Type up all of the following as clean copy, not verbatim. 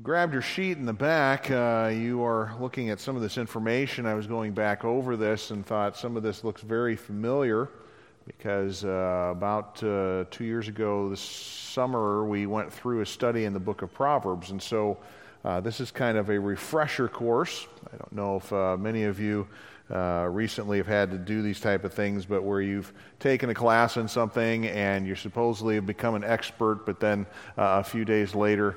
Grabbed your sheet in the back. You are looking at some of this information. I was going back over this and thought some of this looks very familiar because about 2 years ago this summer we went through a study in the Book of Proverbs, and so this is kind of a refresher course. I don't know if many of you recently have had to do these type of things, but where you've taken a class in something and you supposedly have become an expert, but then a few days later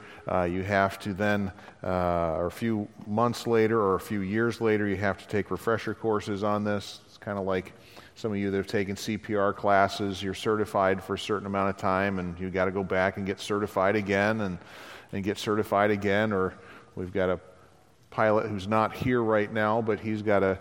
you have to then, or a few months later or a few years later, you have to take refresher courses on this. It's kind of like some of you that have taken CPR classes. You're certified for a certain amount of time and you got to go back and get certified again and get certified again, or we've got a pilot who's not here right now, but he's got a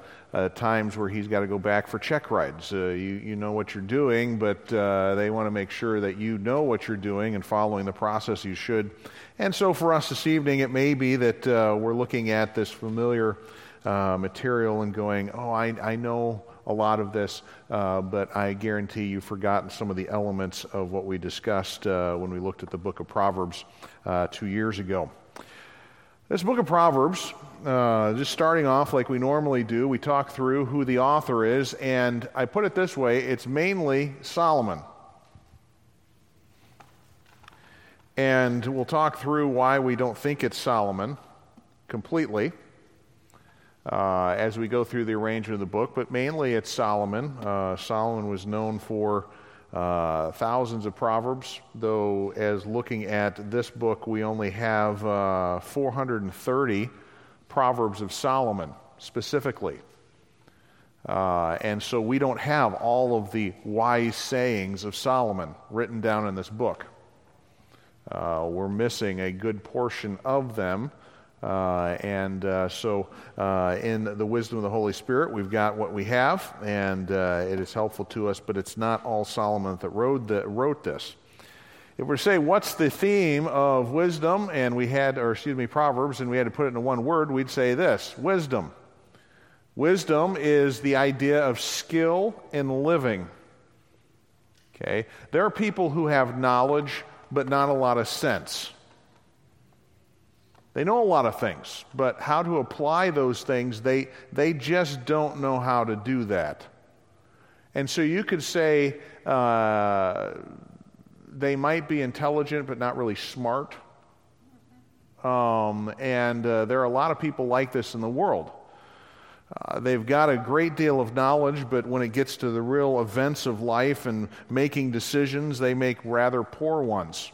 times where he's got to go back for check rides. You know what you're doing, but they want to make sure that you know what you're doing and following the process you should. And so for us this evening, it may be that we're looking at this familiar material and going, oh, I know a lot of this, but I guarantee you've forgotten some of the elements of what we discussed when we looked at the Book of Proverbs 2 years ago. This Book of Proverbs, just starting off like we normally do, we talk through who the author is, and I put it this way, it's mainly Solomon. And we'll talk through why we don't think it's Solomon completely as we go through the arrangement of the book, but mainly it's Solomon. Solomon was known for thousands of Proverbs, though as looking at this book we only have 430 Proverbs of Solomon specifically, and so we don't have all of the wise sayings of Solomon written down in this book. We're missing a good portion of them, and so in the wisdom of the Holy Spirit, we've got what we have, and it is helpful to us, but it's not all Solomon that wrote this. If we're to say, what's the theme of wisdom, and we had, Proverbs, and we had to put it into one word, we'd say this, wisdom. Wisdom is the idea of skill in living. Okay, there are people who have knowledge, but not a lot of sense. They know a lot of things, but how to apply those things, they just don't know how to do that. And so you could say they might be intelligent but not really smart. And there are a lot of people like this in the world. They've got a great deal of knowledge, but when it gets to the real events of life and making decisions, they make rather poor ones.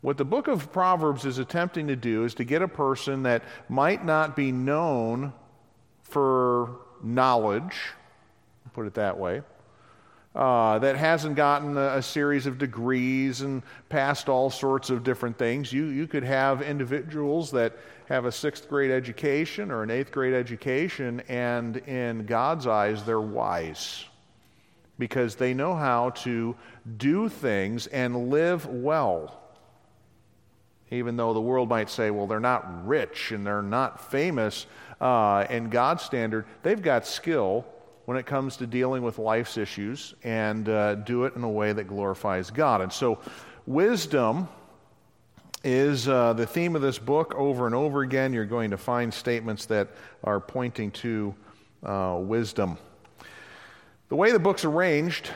What the Book of Proverbs is attempting to do is to get a person that might not be known for knowledge, put it that way, that hasn't gotten a series of degrees and passed all sorts of different things. You could have individuals that have a 6th grade education or an 8th grade education, and in God's eyes, they're wise because they know how to do things and live well. Even though the world might say, well, they're not rich and they're not famous, in God's standard, they've got skill when it comes to dealing with life's issues and do it in a way that glorifies God. And so wisdom is the theme of this book over and over again. You're going to find statements that are pointing to wisdom. The way the book's arranged,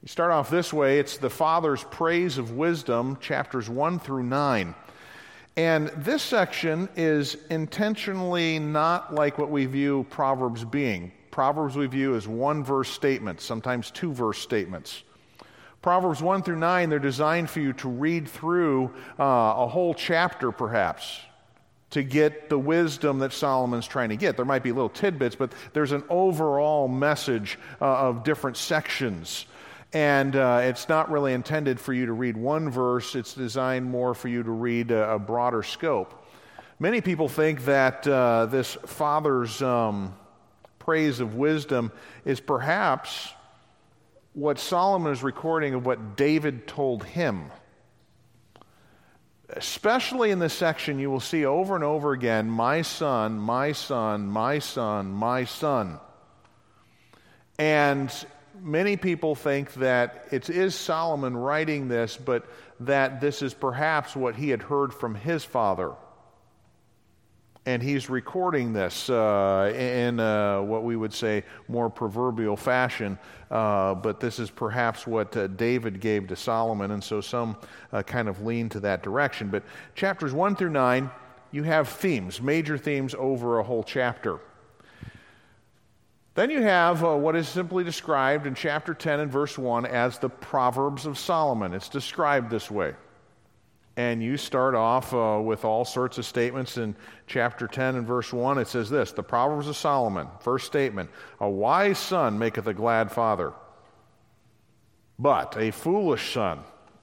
you start off this way, it's the Father's Praise of Wisdom, chapters 1 through 9. And this section is intentionally not like what we view Proverbs being. Proverbs we view as one-verse statements, sometimes two-verse statements. Proverbs 1 through 9, they're designed for you to read through a whole chapter perhaps, to get the wisdom that Solomon's trying to get. There might be little tidbits, but there's an overall message of different sections. And it's not really intended for you to read one verse. It's designed more for you to read a broader scope. Many people think that this Father's praise of wisdom is perhaps what Solomon is recording of what David told him. Especially in this section, you will see over and over again, my son, my son, my son, my son. And many people think that it is Solomon writing this, but that this is perhaps what he had heard from his father. And he's recording this in what we would say more proverbial fashion, but this is perhaps what David gave to Solomon, and so some kind of lean to that direction. But chapters 1 through 9, you have themes, major themes over a whole chapter. Then you have what is simply described in chapter 10 and verse 1 as the Proverbs of Solomon. It's described this way. And you start off with all sorts of statements. In chapter 10 and verse 1, it says this, the Proverbs of Solomon, first statement, a wise son maketh a glad father, but a foolish son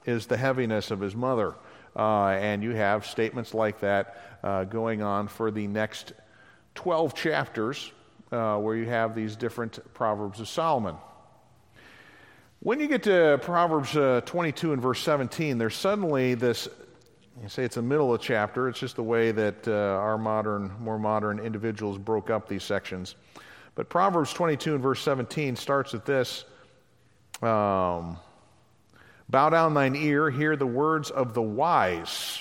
is the heaviness of his mother. And you have statements like that going on for the next 12 chapters where you have these different Proverbs of Solomon. When you get to Proverbs 22 and verse 17, there's suddenly this, you say it's the middle of the chapter, it's just the way that our more modern individuals broke up these sections. But Proverbs 22 and verse 17 starts with this, bow down thine ear, hear the words of the wise,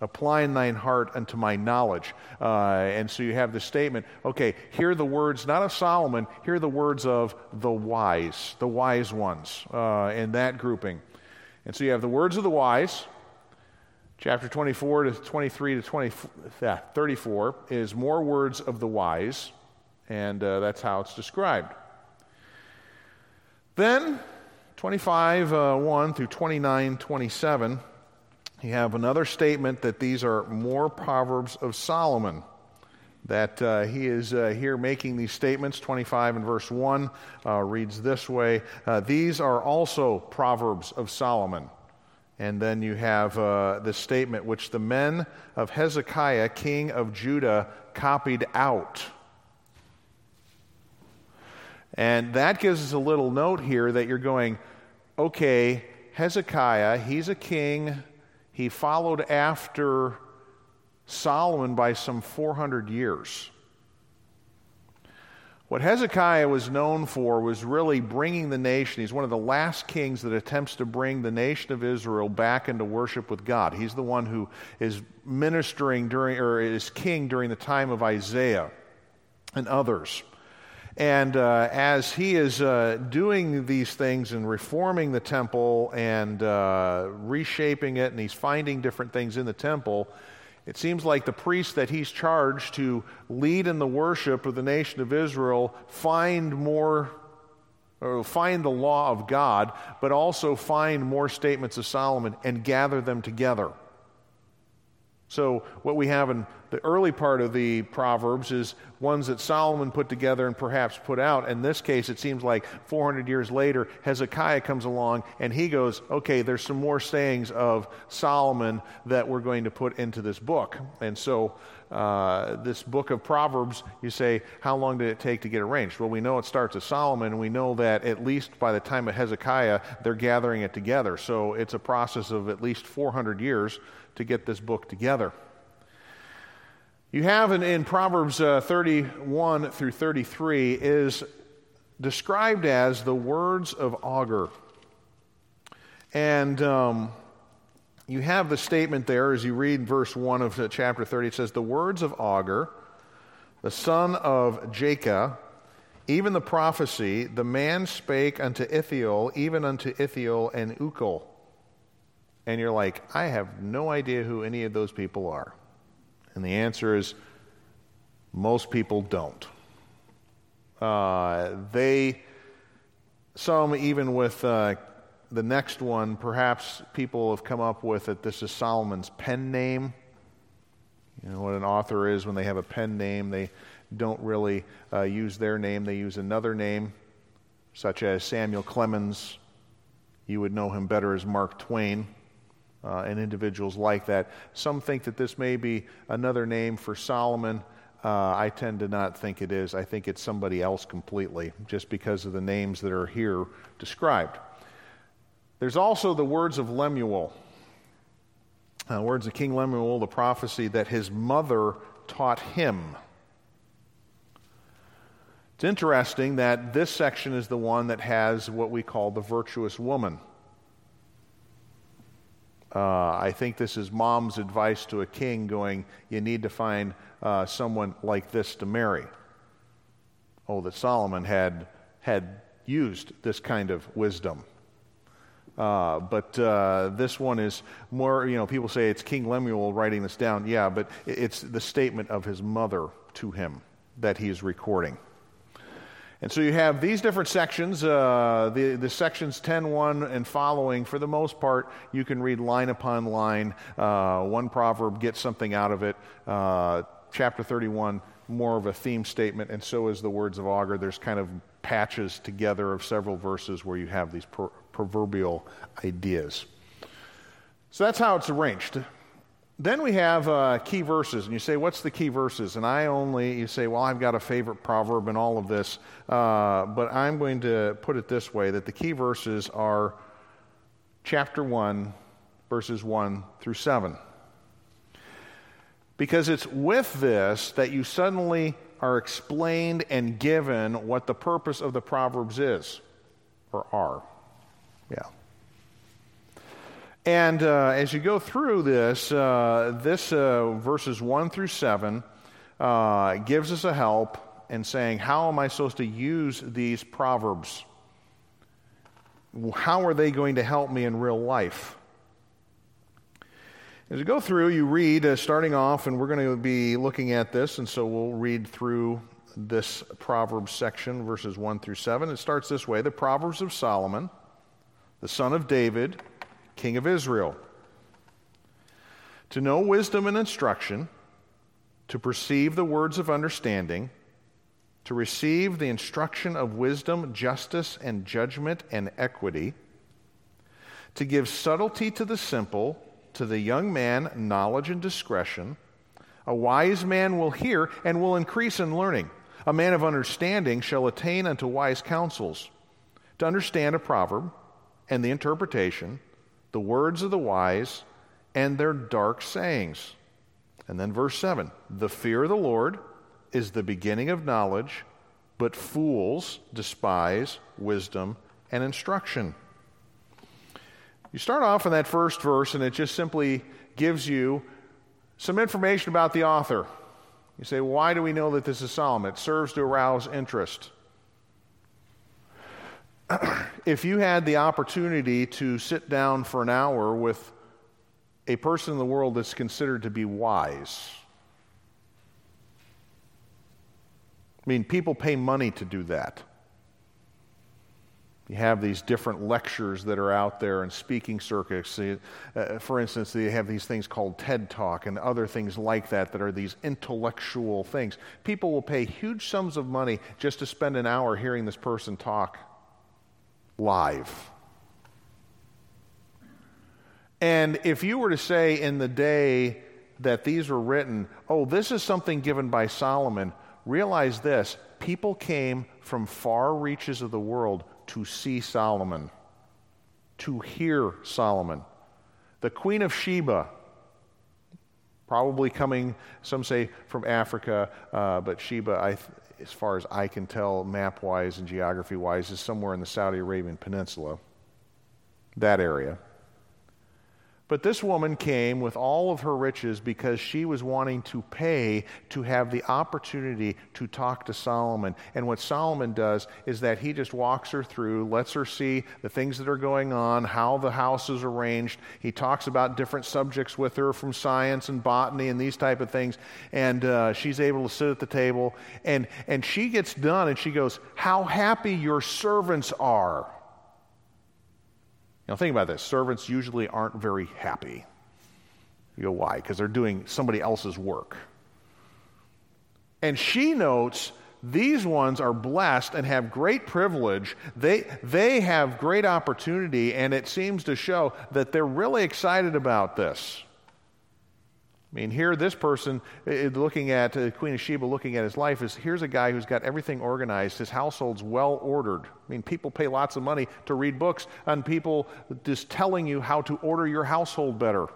applying thine heart unto my knowledge. And so you have the statement, okay, hear the words, not of Solomon, hear the words of the wise ones in that grouping. And so you have the words of the wise. Chapter 24 to 23 to 34 is more words of the wise, and that's how it's described. Then 25:1 through 29:27, you have another statement that these are more Proverbs of Solomon, that he is here making these statements. 25 and verse 1 reads this way, these are also Proverbs of Solomon. And then you have this statement, which the men of Hezekiah, king of Judah, copied out. And that gives us a little note here that you're going, okay, Hezekiah, he's a king. He followed after Solomon by some 400 years. What Hezekiah was known for was really bringing the nation. He's one of the last kings that attempts to bring the nation of Israel back into worship with God. He's the one who is ministering during, or is king during the time of Isaiah and others. And as he is doing these things and reforming the temple and reshaping it, and he's finding different things in the temple, it seems like the priests that he's charged to lead in the worship of the nation of Israel find the law of God, but also find more statements of Solomon and gather them together. So what we have in the early part of the Proverbs is ones that Solomon put together and perhaps put out. In this case, it seems like 400 years later, Hezekiah comes along and he goes, okay, there's some more sayings of Solomon that we're going to put into this book. And so this book of Proverbs, you say, how long did it take to get arranged? Well, we know it starts with Solomon, and we know that at least by the time of Hezekiah, they're gathering it together. So it's a process of at least 400 years to get this book together. You have in Proverbs 31 through 33 is described as the words of Agur. And you have the statement there as you read verse 1 of chapter 30. It says, the words of Agur, the son of Jakeh, even the prophecy, the man spake unto Ithiel, even unto Ithiel and Uchol. And you're like, I have no idea who any of those people are. And the answer is, most people don't. Some even with the next one, perhaps people have come up with that this is Solomon's pen name. You know what an author is when they have a pen name, they don't really use their name, they use another name, such as Samuel Clemens. You would know him better as Mark Twain. And individuals like that. Some think that this may be another name for Solomon. I tend to not think it is. I think it's somebody else completely, just because of the names that are here described. There's also the words of Lemuel, words of King Lemuel, the prophecy that his mother taught him. It's interesting that this section is the one that has what we call the virtuous woman. I think this is mom's advice to a king going, you need to find someone like this to marry. Oh, that Solomon had used this kind of wisdom. But this one is more, people say it's King Lemuel writing this down. Yeah, but it's the statement of his mother to him that he is recording. And so you have these different sections, the sections 10, 1, and following. For the most part, you can read line upon line. One proverb, get something out of it. Chapter 31, more of a theme statement, and so is the words of Agur. There's kind of patches together of several verses where you have these proverbial ideas. So that's how it's arranged. Then we have key verses, and you say, what's the key verses? And you say, well, I've got a favorite proverb in all of this, but I'm going to put it this way, that the key verses are chapter 1, verses 1 through 7. Because it's with this that you suddenly are explained and given what the purpose of the Proverbs is, or are. Yeah. And as you go through this, verses 1 through 7 gives us a help in saying, how am I supposed to use these proverbs? How are they going to help me in real life? As you go through, you read, starting off, and we're going to be looking at this, and so we'll read through this Proverbs section, verses 1 through 7. It starts this way, the Proverbs of Solomon, the son of David, king of Israel. To know wisdom and instruction, to perceive the words of understanding, to receive the instruction of wisdom, justice, and judgment, and equity, to give subtlety to the simple, to the young man, knowledge and discretion. A wise man will hear and will increase in learning. A man of understanding shall attain unto wise counsels. To understand a proverb and the interpretation, the words of the wise, and their dark sayings. And then verse 7, the fear of the Lord is the beginning of knowledge, but fools despise wisdom and instruction. You start off in that first verse, and it just simply gives you some information about the author. You say, why do we know that this is Solomon? It serves to arouse interest. If you had the opportunity to sit down for an hour with a person in the world that's considered to be wise, people pay money to do that. You have these different lectures that are out there and speaking circuits. For instance, they have these things called TED Talk and other things like that are these intellectual things. People will pay huge sums of money just to spend an hour hearing this person talk live. And if you were to say in the day that these were written, oh, this is something given by Solomon, realize this, people came from far reaches of the world to see Solomon, to hear Solomon. The Queen of Sheba, probably coming, some say, from Africa, but Sheba, as far as I can tell, map-wise and geography-wise, is somewhere in the Saudi Arabian Peninsula, that area. But this woman came with all of her riches because she was wanting to pay to have the opportunity to talk to Solomon. And what Solomon does is that he just walks her through, lets her see the things that are going on, how the house is arranged. He talks about different subjects with her from science and botany and these type of things. And she's able to sit at the table. And she gets done and she goes, how happy your servants are. Now think about this. Servants usually aren't very happy. You go, why? Because they're doing somebody else's work. And she notes these ones are blessed and have great privilege. They have great opportunity, and it seems to show that they're really excited about this. Here this person looking at Queen of Sheba, looking at his life, here's a guy who's got everything organized. His household's well ordered. People pay lots of money to read books on people just telling you how to order your household better.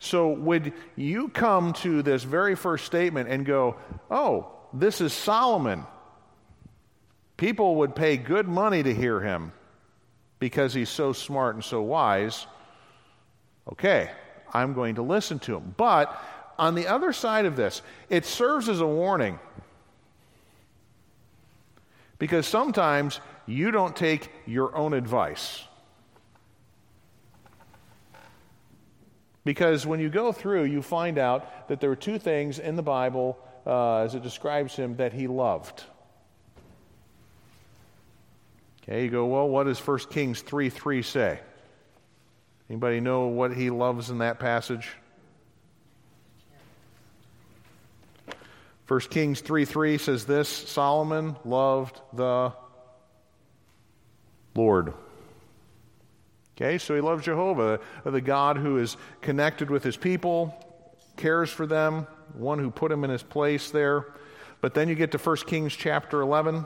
So would you come to this very first statement and go, oh, this is Solomon. People would pay good money to hear him because he's so smart and so wise. Okay, I'm going to listen to him. But on the other side of this, it serves as a warning. Because sometimes you don't take your own advice. Because when you go through, you find out that there are two things in the Bible, as it describes him, that he loved. Okay, you go, well, what does 1 Kings 3:3 say? Anybody know what he loves in that passage? 1 Kings 3:3 says this, Solomon loved the Lord. Okay, so he loves Jehovah, the God who is connected with his people, cares for them, one who put him in his place there. But then you get to 1 Kings chapter 11,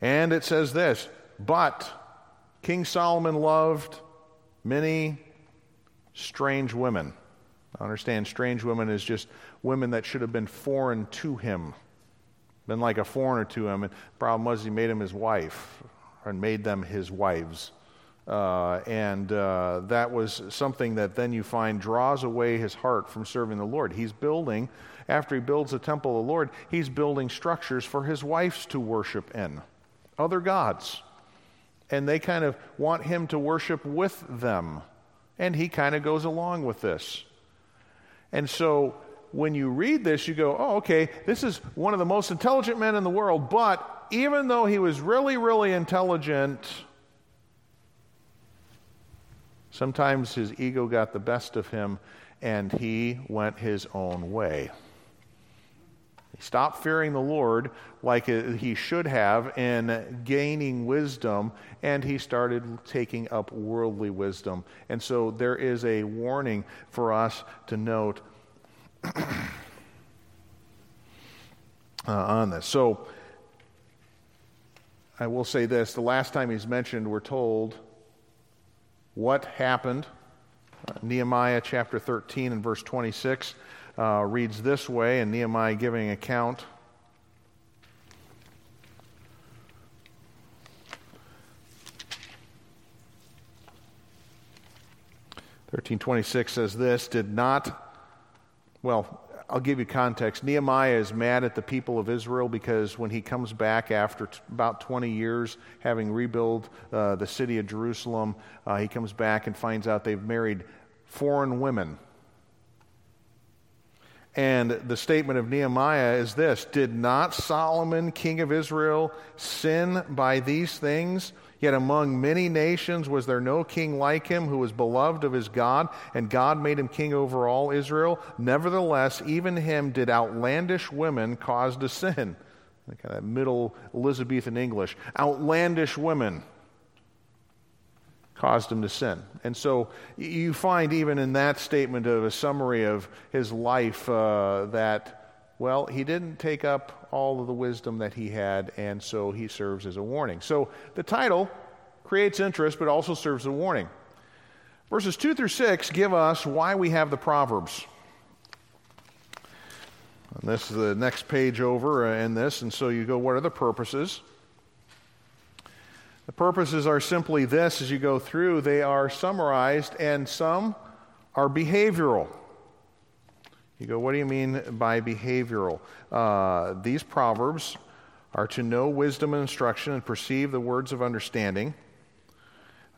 and it says this, but King Solomon loved many strange women. I understand strange women is just women that should have been foreign to him, been like a foreigner to him. And the problem was he made them his wife, and made them his wives. That was something that then you find draws away his heart from serving the Lord. He's building, after he builds the temple of the Lord, he's building structures for his wives to worship in, other gods. And they kind of want him to worship with them. And he kind of goes along with this. And so when you read this, you go, oh, okay, this is one of the most intelligent men in the world, but even though he was really, really intelligent, sometimes his ego got the best of him, and he went his own way. He stopped fearing the Lord like he should have in gaining wisdom, and he started taking up worldly wisdom. And so there is a warning for us to note on this. So I will say this. The last time he's mentioned, we're told what happened. Nehemiah chapter 13 and verse 26 reads this way, and Nehemiah giving account . 13:26 says this, I'll give you context. Nehemiah is mad at the people of Israel because when he comes back after about 20 years having rebuilt the city of Jerusalem, he comes back and finds out they've married foreign women. And the statement of Nehemiah is this, did not Solomon, king of Israel, sin by these things? Yet among many nations was there no king like him who was beloved of his God, and God made him king over all Israel. Nevertheless, even him did outlandish women cause to sin. Kind of that middle Elizabethan English. Outlandish women caused him to sin. And so you find even in that statement of a summary of his life that, well, he didn't take up all of the wisdom that he had, and so he serves as a warning. So the title creates interest, but also serves a warning. Verses 2 through 6 give us why we have the Proverbs. And this is the next page over in this, and so you go, what are the purposes? The purposes are simply this, as you go through, they are summarized, and some are behavioral. You go, what do you mean by behavioral? These proverbs are to know wisdom and instruction and perceive the words of understanding.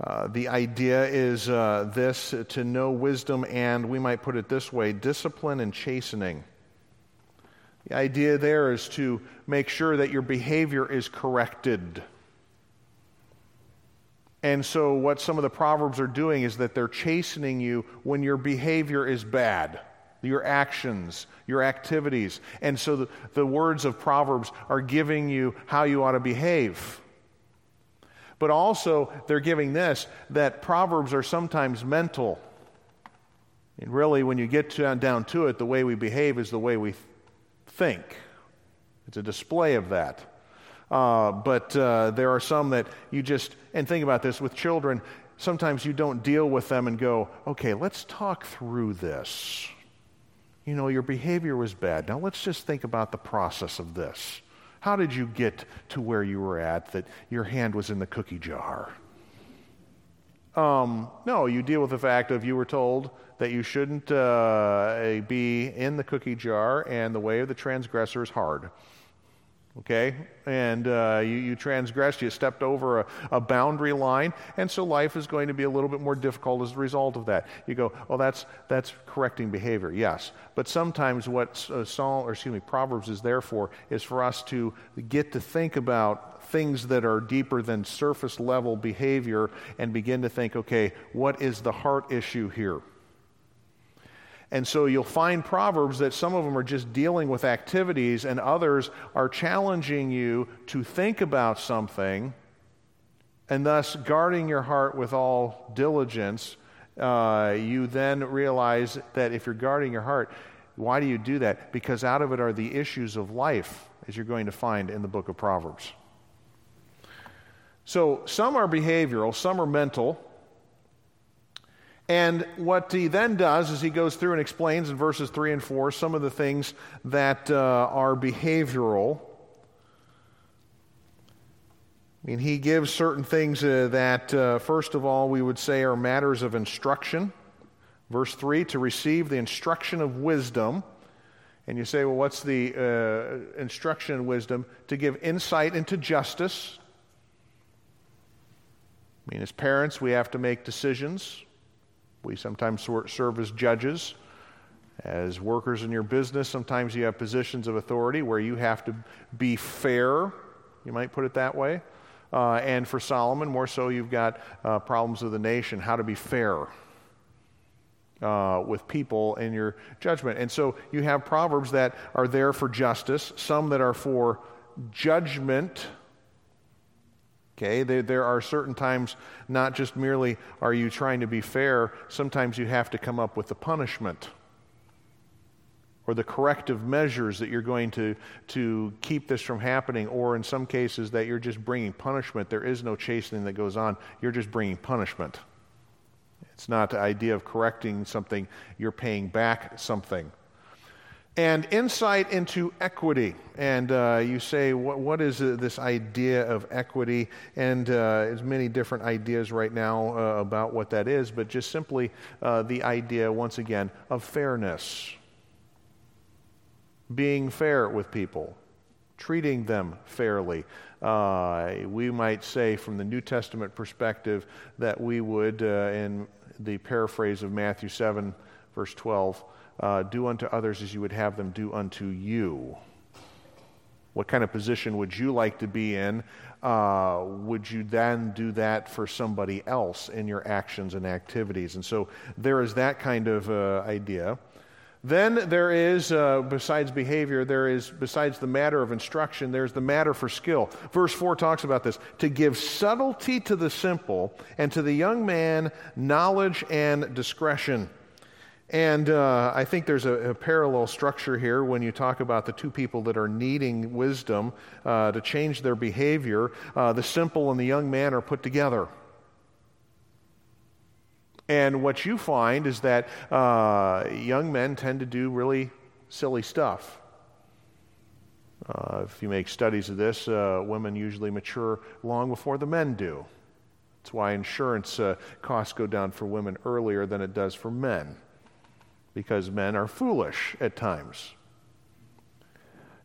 The idea is this, to know wisdom and, we might put it this way, discipline and chastening. The idea there is to make sure that your behavior is corrected. And so what some of the Proverbs are doing is that they're chastening you when your behavior is bad, your actions, your activities. And so the words of Proverbs are giving you how you ought to behave. But also they're giving this, that Proverbs are sometimes mental. And really when you get down to it, the way we behave is the way we think. It's a display of that. But there are some that you just, and think about this, with children, sometimes you don't deal with them and go, okay, let's talk through this. You know, your behavior was bad. Now let's just think about the process of this. How did you get to where you were at that your hand was in the cookie jar? No, you deal with the fact of you were told that you shouldn't be in the cookie jar, and the way of the transgressor is hard. Okay? And you transgressed, you stepped over a boundary line, and so life is going to be a little bit more difficult as a result of that. You go, oh, that's correcting behavior, yes. But sometimes what Proverbs is there for is for us to get to think about things that are deeper than surface level behavior and begin to think, okay, what is the heart issue here? And so you'll find Proverbs that some of them are just dealing with activities, and others are challenging you to think about something, and thus guarding your heart with all diligence. You then realize that if you're guarding your heart, why do you do that? Because out of it are the issues of life, as you're going to find in the book of Proverbs. So some are behavioral, some are mental. And what he then does is he goes through and explains in verses 3 and 4 some of the things that are behavioral. I mean, he gives certain things that, first of all, we would say are matters of instruction. Verse 3, to receive the instruction of wisdom. And you say, well, what's the instruction in wisdom? To give insight into justice. I mean, as parents, we have to make decisions. We sometimes serve as judges. As workers in your business, sometimes you have positions of authority where you have to be fair, you might put it that way. And for Solomon, more so, you've got problems with the nation, how to be fair with people in your judgment. And so you have Proverbs that are there for justice, some that are for judgment. Okay, there are certain times, not just merely are you trying to be fair, sometimes you have to come up with the punishment or the corrective measures that you're going to keep this from happening, or in some cases that you're just bringing punishment. There is no chastening that goes on. You're just bringing punishment. It's not the idea of correcting something. You're paying back something. And insight into equity. And you say, what is this idea of equity? And there's many different ideas right now about what that is, but just simply the idea, once again, of fairness. Being fair with people. Treating them fairly. We might say from the New Testament perspective that we would, in the paraphrase of Matthew 7, verse 12, do unto others as you would have them do unto you. What kind of position would you like to be in? Would you then do that for somebody else in your actions and activities? And so there is that kind of idea. Then there is, besides behavior, there is, besides the matter of instruction, there's the matter for skill. Verse 4 talks about this. To give subtlety to the simple, and to the young man knowledge and discretion. And I think there's a parallel structure here when you talk about the two people that are needing wisdom to change their behavior. The simple and the young man are put together. And what you find is that young men tend to do really silly stuff. If you make studies of this, women usually mature long before the men do. That's why insurance costs go down for women earlier than it does for men. Because men are foolish at times.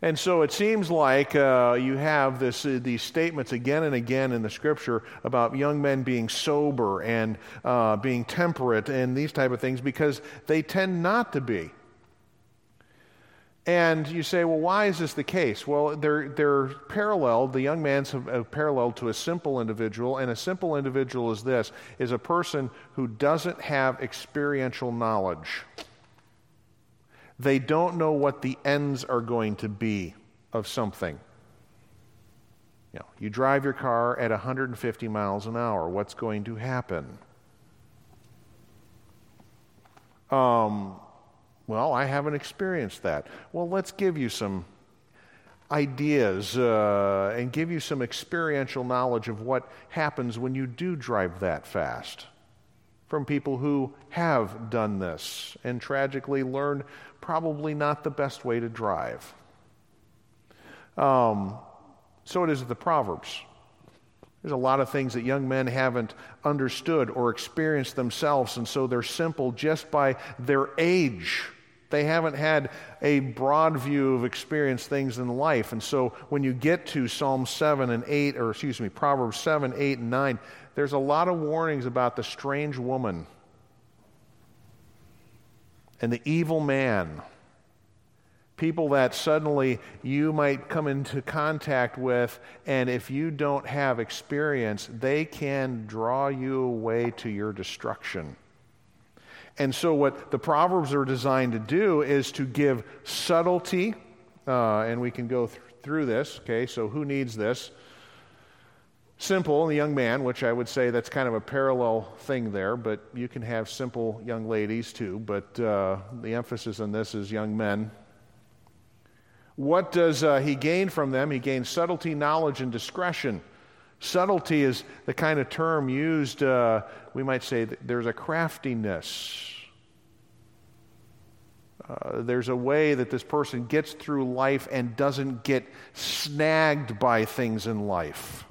And so it seems like you have these statements again and again in the Scripture about young men being sober and being temperate and these type of things, because they tend not to be. And you say, well, why is this the case? Well, they're paralleled. The young man's paralleled to a simple individual, and a simple individual is a person who doesn't have experiential knowledge. They don't know what the ends are going to be of something. You know, you drive your car at 150 miles an hour. What's going to happen? Well, I haven't experienced that. Well, let's give you some ideas and give you some experiential knowledge of what happens when you do drive that fast. from people who have done this and tragically learned probably not the best way to drive. So it is with the Proverbs. There's a lot of things that young men haven't understood or experienced themselves, and so they're simple just by their age. They haven't had a broad view of experienced things in life, and so when you get to Proverbs 7, 8, and 9, there's a lot of warnings about the strange woman and the evil man. People that suddenly you might come into contact with, and if you don't have experience, they can draw you away to your destruction. And so what the Proverbs are designed to do is to give subtlety, and we can go through this, okay, so who needs this? Simple, the young man, which I would say that's kind of a parallel thing there, but you can have simple young ladies too, but the emphasis on this is young men. What does he gain from them? He gains subtlety, knowledge, and discretion. Subtlety is the kind of term used, we might say that there's a craftiness. There's a way that this person gets through life and doesn't get snagged by things in life.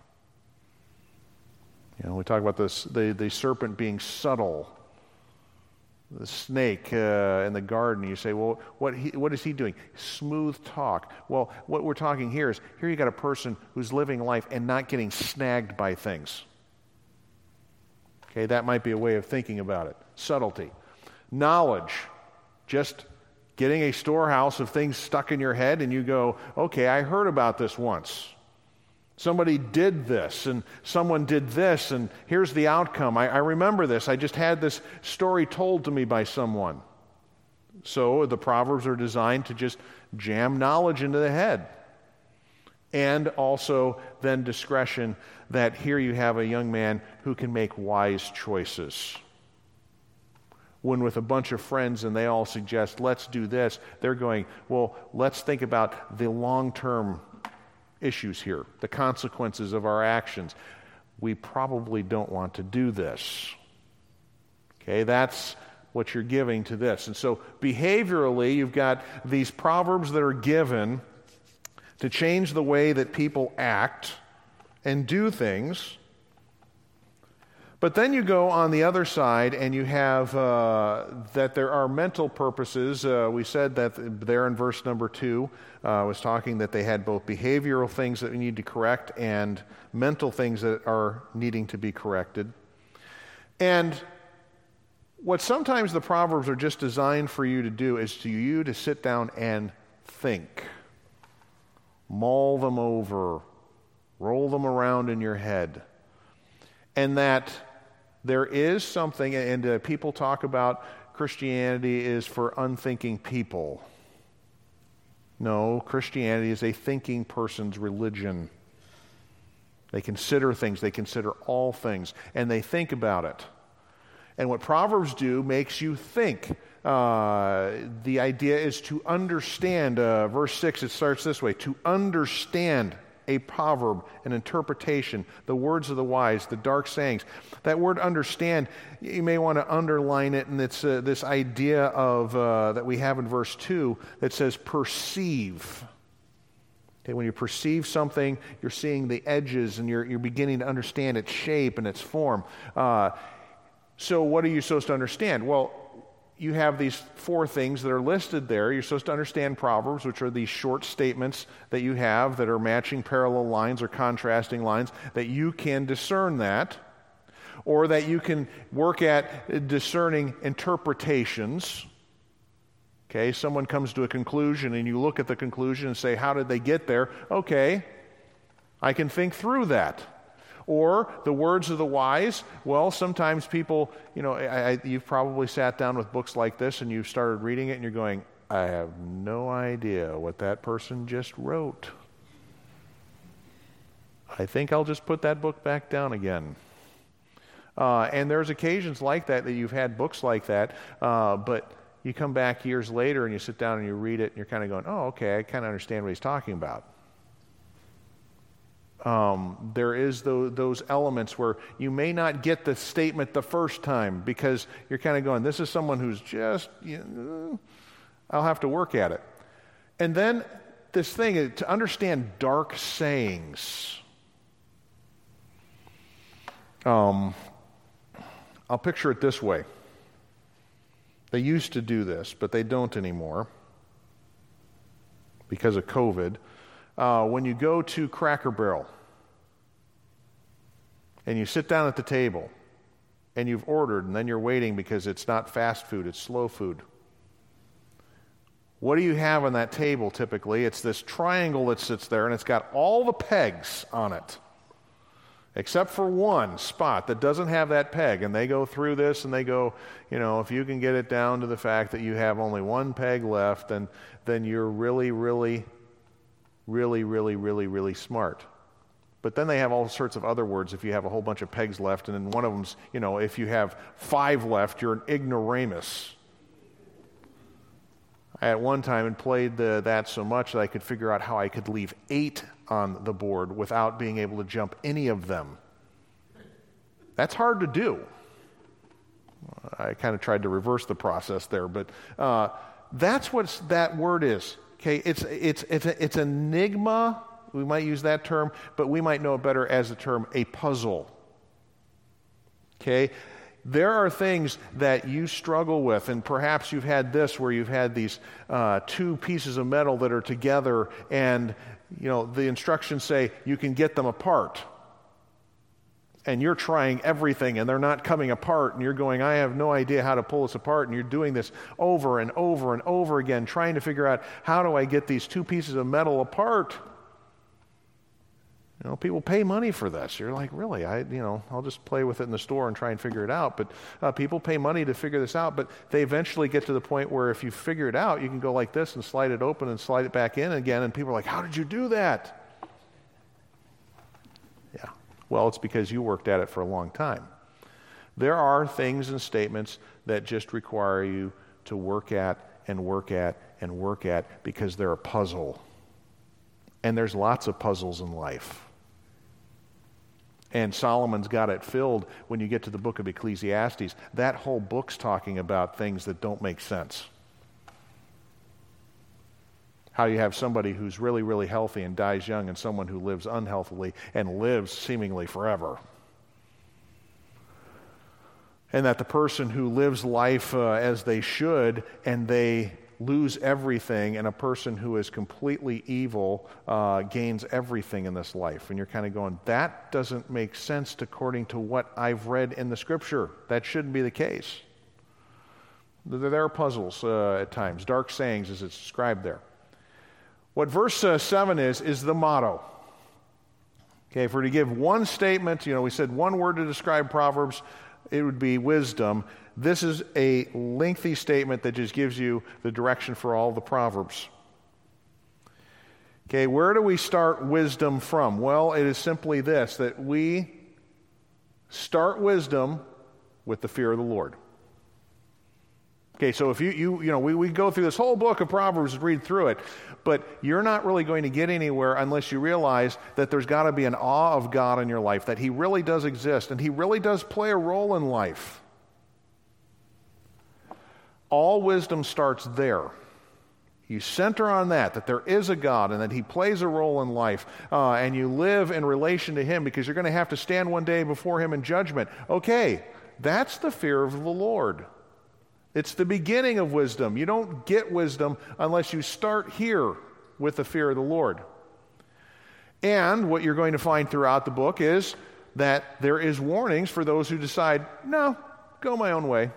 You know, we talk about this, the serpent being subtle. The snake in the garden, you say, well, what is he doing? Smooth talk. Well, what we're talking here is, here you got a person who's living life and not getting snagged by things. Okay, that might be a way of thinking about it. Subtlety. Knowledge. Just getting a storehouse of things stuck in your head and you go, okay, I heard about this once. Somebody did this, and someone did this, and here's the outcome. I remember this. I just had this story told to me by someone. So the Proverbs are designed to just jam knowledge into the head. And also then discretion, that here you have a young man who can make wise choices. When with a bunch of friends and they all suggest, let's do this, they're going, well, let's think about the long-term issues here, the consequences of our actions. We probably don't want to do this. Okay, that's what you're giving to this. And so behaviorally, you've got these proverbs that are given to change the way that people act and do things. But then you go on the other side and you have that there are mental purposes. We said that there in verse number 2 was talking that they had both behavioral things that we need to correct and mental things that are needing to be corrected. And what sometimes the Proverbs are just designed for you to do is to you to sit down and think. Mull them over. Roll them around in your head. And that there is something, and people talk about Christianity is for unthinking people. No, Christianity is a thinking person's religion. They consider things, they consider all things, and they think about it. And what Proverbs do makes you think. The idea is to understand. Verse 6, it starts this way, to understand a proverb, an interpretation, the words of the wise, the dark sayings. That word understand, you may want to underline it, and it's this idea of that we have in verse 2 that says perceive. Okay, when you perceive something, you're seeing the edges, and you're beginning to understand its shape and its form. So what are you supposed to understand? Well, you have these four things that are listed there. You're supposed to understand Proverbs, which are these short statements that you have that are matching parallel lines or contrasting lines, that you can discern that, or that you can work at discerning interpretations. Okay, someone comes to a conclusion, and you look at the conclusion and say, how did they get there? Okay, I can think through that. Or the words of the wise. Well, sometimes people, you know, you've probably sat down with books like this and you've started reading it and you're going, I have no idea what that person just wrote. I think I'll just put that book back down again. And there's occasions like that you've had books like that, but you come back years later and you sit down and you read it and you're kind of going, oh, okay, I kind of understand what he's talking about. there is those elements where you may not get the statement the first time because you're kind of going, this is someone who's just, you know, I'll have to work at it. And then this thing, to understand dark sayings. I'll picture it this way. They used to do this, but they don't anymore because of COVID. When you go to Cracker Barrel and you sit down at the table and you've ordered and then you're waiting because it's not fast food, it's slow food. What do you have on that table typically? It's this triangle that sits there and it's got all the pegs on it, except for one spot that doesn't have that peg, and they go through this and they go, you know, if you can get it down to the fact that you have only one peg left, then you're really smart. But then they have all sorts of other words if you have a whole bunch of pegs left, and then one of them's, you know, if you have 5 left, you're an ignoramus. I at one time had played that so much that I could figure out how I could leave 8 on the board without being able to jump any of them. That's hard to do. I kind of tried to reverse the process there, but that's what that word is. Okay, it's enigma. We might use that term, but we might know it better as the term a puzzle. Okay. There are things that you struggle with, and perhaps you've had this where you've had these 2 pieces of metal that are together, and you know the instructions say you can get them apart. And you're trying everything, and they're not coming apart, and you're going, I have no idea how to pull this apart, and you're doing this over and over and over again, trying to figure out, how do I get these 2 pieces of metal apart? You know, people pay money for this. You're like, really? I'll just play with it in the store and try and figure it out. But people pay money to figure this out. But they eventually get to the point where if you figure it out, you can go like this and slide it open and slide it back in again. And people are like, how did you do that? Yeah. Well, it's because you worked at it for a long time. There are things and statements that just require you to work at and work at and work at because they're a puzzle. And there's lots of puzzles in life. And Solomon's got it filled when you get to the book of Ecclesiastes. That whole book's talking about things that don't make sense. How you have somebody who's really, really healthy and dies young, and someone who lives unhealthily and lives seemingly forever. And that the person who lives life as they should and they lose everything, and a person who is completely evil gains everything in this life. And you're kind of going, that doesn't make sense according to what I've read in the scripture. That shouldn't be the case. There are puzzles at times. Dark sayings as it's described there. What verse 7 is the motto. Okay, if we're to give one statement, you know, we said one word to describe Proverbs, it would be wisdom. This is a lengthy statement that just gives you the direction for all the Proverbs. Okay, where do we start wisdom from? Well, it is simply this, that we start wisdom with the fear of the Lord. Okay, so if we go through this whole book of Proverbs and read through it, but you're not really going to get anywhere unless you realize that there's got to be an awe of God in your life, that He really does exist, and He really does play a role in life. All wisdom starts there. You center on that there is a God and that He plays a role in life, and you live in relation to Him because you're going to have to stand one day before Him in judgment. Okay, that's the fear of the Lord. It's the beginning of wisdom. You don't get wisdom unless you start here with the fear of the Lord. And what you're going to find throughout the book is that there is warnings for those who decide, no, go my own way.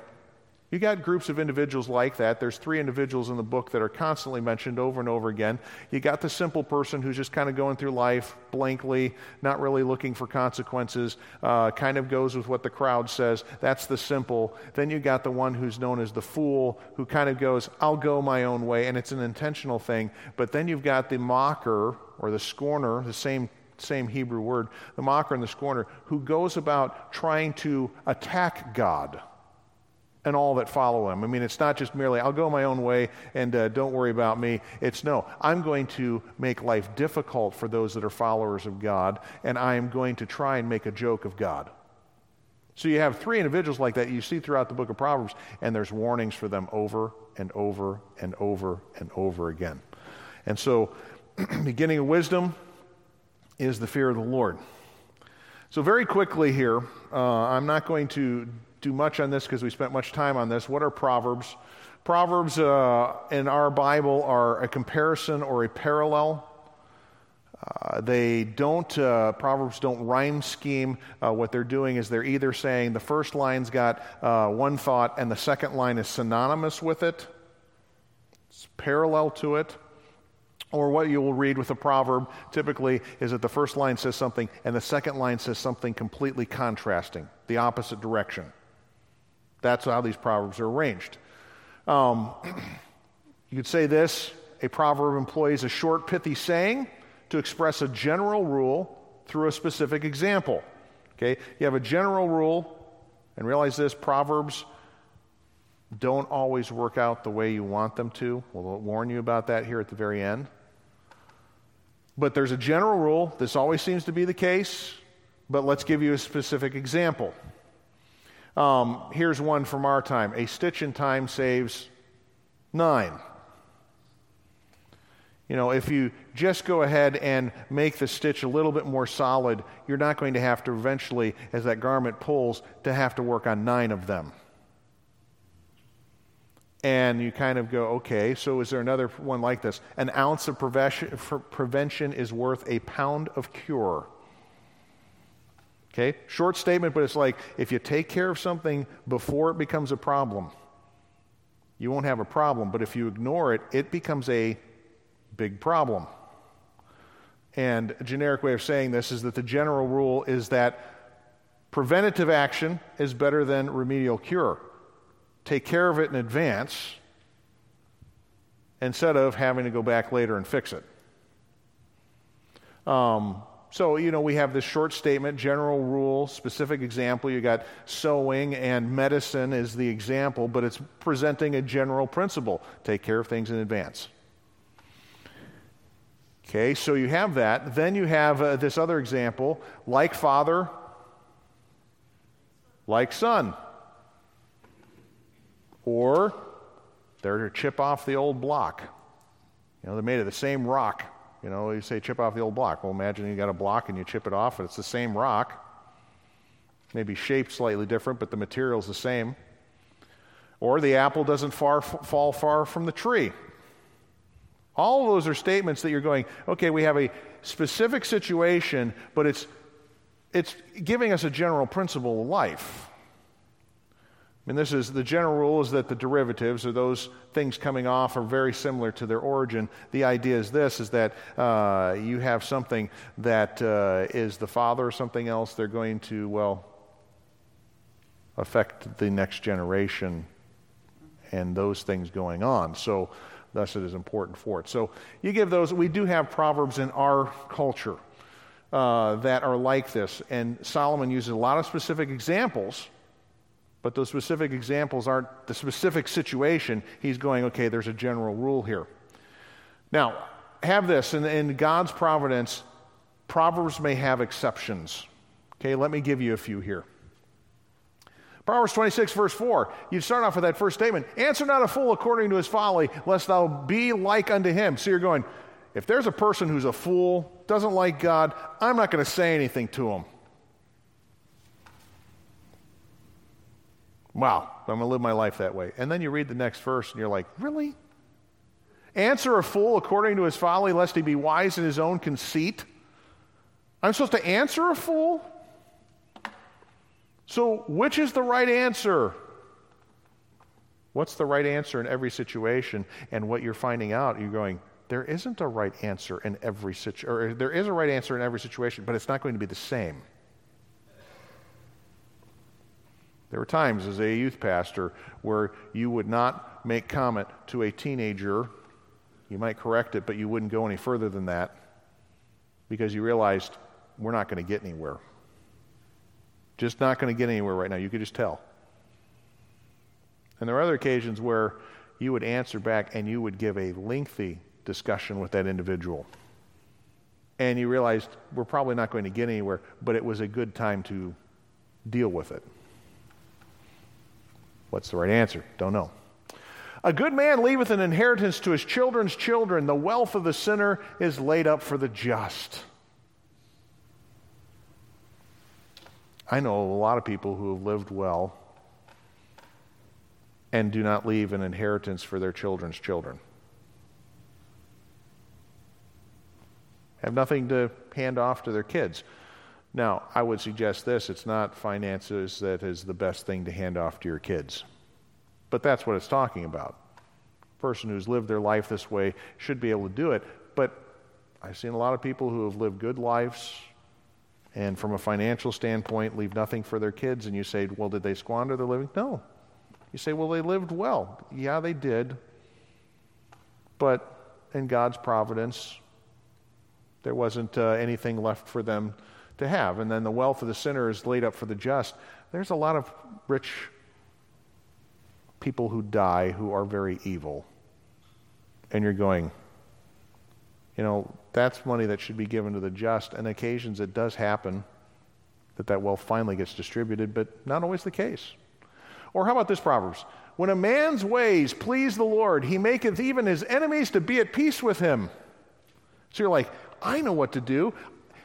You got groups of individuals like that. There's 3 individuals in the book that are constantly mentioned over and over again. You got the simple person who's just kind of going through life blankly, not really looking for consequences, kind of goes with what the crowd says. That's the simple. Then you got the one who's known as the fool, who kind of goes, I'll go my own way, and it's an intentional thing. But then you've got the mocker or the scorner, the same Hebrew word, the mocker and the scorner, who goes about trying to attack God. and all that follow him. I mean, it's not just merely, I'll go my own way and don't worry about me. It's no, I'm going to make life difficult for those that are followers of God, and I am going to try and make a joke of God. So you have three individuals like that you see throughout the book of Proverbs, and there's warnings for them over and over and over and over again. And so beginning of wisdom is the fear of the Lord. So very quickly here, I'm not going to do much on this because we spent much time on this. What are Proverbs? Proverbs in our Bible are a comparison or a parallel. Proverbs don't rhyme scheme. What they're doing is they're either saying the first line's got one thought and the second line is synonymous with it. It's parallel to it. Or what you will read with a proverb typically is that the first line says something and the second line says something completely contrasting, the opposite direction. That's how these proverbs are arranged. You could say this, a proverb employs a short, pithy saying to express a general rule through a specific example. Okay, you have a general rule, and realize this, proverbs don't always work out the way you want them to. We'll warn you about that here at the very end. But there's a general rule. This always seems to be the case, but let's give you a specific example. Here's one from our time. A stitch in time saves 9. You know, if you just go ahead and make the stitch a little bit more solid, you're not going to have to eventually, as that garment pulls, to have to work on 9 of them. And you kind of go, okay, so is there another one like this? An ounce of prevention is worth a pound of cure. Okay, short statement, but it's like, if you take care of something before it becomes a problem, you won't have a problem. But if you ignore it, it becomes a big problem. And a generic way of saying this is that the general rule is that preventative action is better than remedial cure. Take care of it in advance instead of having to go back later and fix it. So, you know, we have this short statement, general rule, specific example. You got sewing and medicine is the example, but it's presenting a general principle. Take care of things in advance. Okay, so you have that. Then you have this other example, like father, like son. Or they're to chip off the old block. You know, they're made of the same rock. You know, you say chip off the old block. Well, imagine you got a block and you chip it off and it's the same rock. Maybe shaped slightly different, but the material's the same. Or the apple doesn't fall far from the tree. All of those are statements that you're going, okay, we have a specific situation, but it's giving us a general principle of life. I mean, this is the general rule is that the derivatives or those things coming off are very similar to their origin. The idea is this, is that you have something that is the father or something else, they're going to, well, affect the next generation and those things going on. So thus it is important for it. So you give those, we do have proverbs in our culture that are like this. And Solomon uses a lot of specific examples, but those specific examples aren't the specific situation. He's going, okay, there's a general rule here. Now, have this, in God's providence, proverbs may have exceptions. Okay, let me give you a few here. Proverbs 26, verse 4, you start off with that first statement, answer not a fool according to his folly, lest thou be like unto him. So you're going, if there's a person who's a fool, doesn't like God, I'm not going to say anything to him. Wow, I'm going to live my life that way. And then you read the next verse and you're like, really? Answer a fool according to his folly, lest he be wise in his own conceit. I'm supposed to answer a fool? So which is the right answer? What's the right answer in every situation? And what you're finding out, you're going, there isn't a right answer in every situation, or there is a right answer in every situation, but it's not going to be the same. There were times as a youth pastor where you would not make comment to a teenager. You might correct it, but you wouldn't go any further than that because you realized we're not going to get anywhere. Just not going to get anywhere right now. You could just tell. And there are other occasions where you would answer back and you would give a lengthy discussion with that individual. And you realized we're probably not going to get anywhere, but it was a good time to deal with it. What's the right answer? Don't know. A good man leaveth an inheritance to his children's children. The wealth of the sinner is laid up for the just. I know a lot of people who have lived well and do not leave an inheritance for their children's children. Have nothing to hand off to their kids. Now, I would suggest this. It's not finances that is the best thing to hand off to your kids. But that's what it's talking about. A person who's lived their life this way should be able to do it. But I've seen a lot of people who have lived good lives and from a financial standpoint leave nothing for their kids. And you say, well, did they squander their living? No. You say, well, they lived well. Yeah, they did. But in God's providence, there wasn't anything left for them to have. And then the wealth of the sinner is laid up for the just. There's a lot of rich people who die who are very evil. And you're going, you know, that's money that should be given to the just. And occasions it does happen that that wealth finally gets distributed, but not always the case. Or how about this Proverbs? When a man's ways please the Lord, he maketh even his enemies to be at peace with him. So you're like, I know what to do,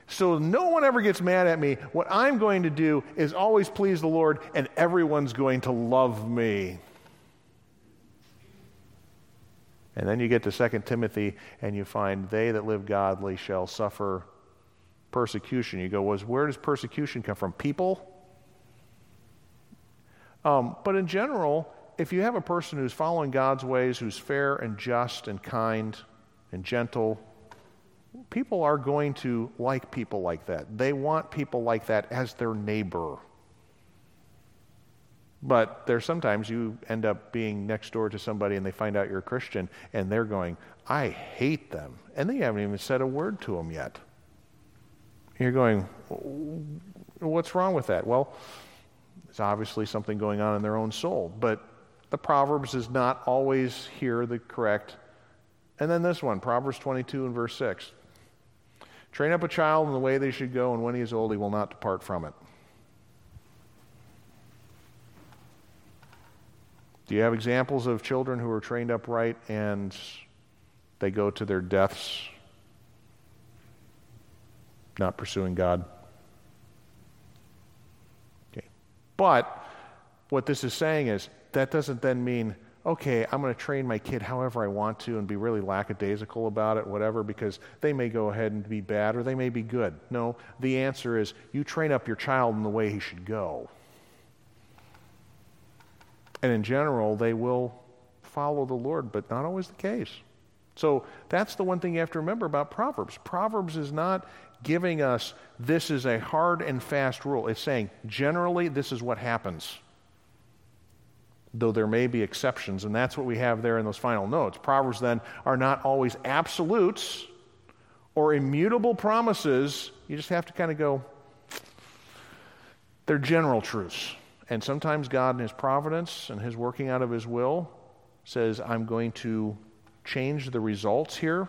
so no one ever gets mad at me. What I'm going to do is always please the Lord, and everyone's going to love me. And then you get to 2 Timothy, and you find they that live godly shall suffer persecution. You go, well, where does persecution come from? People? But in general, if you have a person who's following God's ways, who's fair and just and kind and gentle, people are going to like people like that. They want people like that as their neighbor. But there's sometimes you end up being next door to somebody and they find out you're a Christian and they're going, I hate them. And they haven't even said a word to them yet. You're going, what's wrong with that? Well, it's obviously something going on in their own soul. But the Proverbs is not always here the correct. And then this one, Proverbs 22 and verse 6. Train up a child in the way they should go, and when he is old, he will not depart from it. Do you have examples of children who are trained up right and they go to their deaths not pursuing God? Okay. But what this is saying is that doesn't then mean, okay, I'm going to train my kid however I want to and be really lackadaisical about it, whatever, because they may go ahead and be bad or they may be good. No, the answer is you train up your child in the way he should go. And in general, they will follow the Lord, but not always the case. So that's the one thing you have to remember about Proverbs. Proverbs is not giving us this is a hard and fast rule. It's saying generally this is what happens, though there may be exceptions, and that's what we have there in those final notes. Proverbs, then, are not always absolutes or immutable promises. You just have to kind of go, they're general truths. And sometimes God in his providence and his working out of his will says, I'm going to change the results here,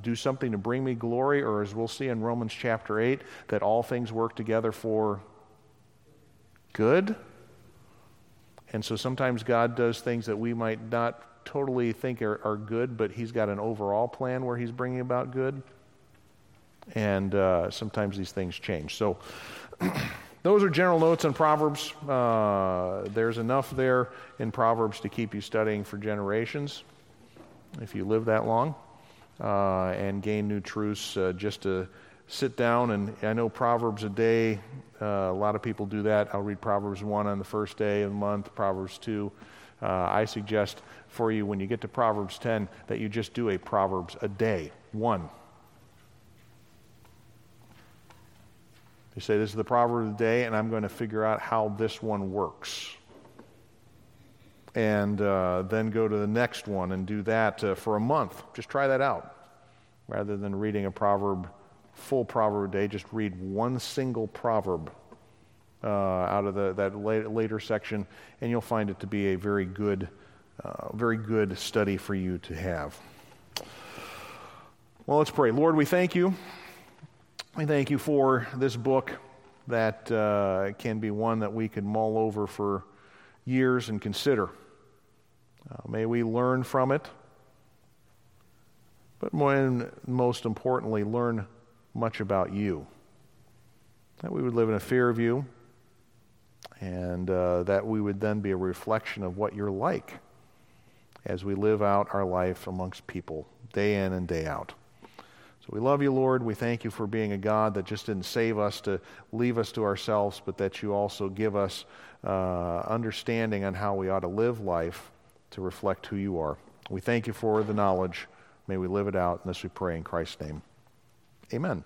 do something to bring me glory, or as we'll see in Romans chapter 8, that all things work together for good. And so sometimes God does things that we might not totally think are good, but he's got an overall plan where he's bringing about good. And sometimes these things change. So those are general notes on Proverbs. There's enough there in Proverbs to keep you studying for generations, if you live that long, and gain new truths just to sit down. And I know Proverbs a day, a lot of people do that. I'll read Proverbs 1 on the first day of the month, Proverbs 2. I suggest for you when you get to Proverbs 10 that you just do a Proverbs a day, one. You say, this is the Proverb of the day, and I'm going to figure out how this one works. And then go to the next one and do that for a month. Just try that out. Rather than reading a proverb, full proverb a day, just read one single proverb out of that later section, and you'll find it to be a very good study for you to have. Well, let's pray. Lord, we thank you. We thank you for this book that can be one that we can mull over for years and consider. May we learn from it, but most importantly, learn much about you. That we would live in a fear of you, and that we would then be a reflection of what you're like as we live out our life amongst people day in and day out. So we love you, Lord. We thank you for being a God that just didn't save us to leave us to ourselves, but that you also give us understanding on how we ought to live life to reflect who you are. We thank you for the knowledge. May we live it out, and this we pray in Christ's name. Amen.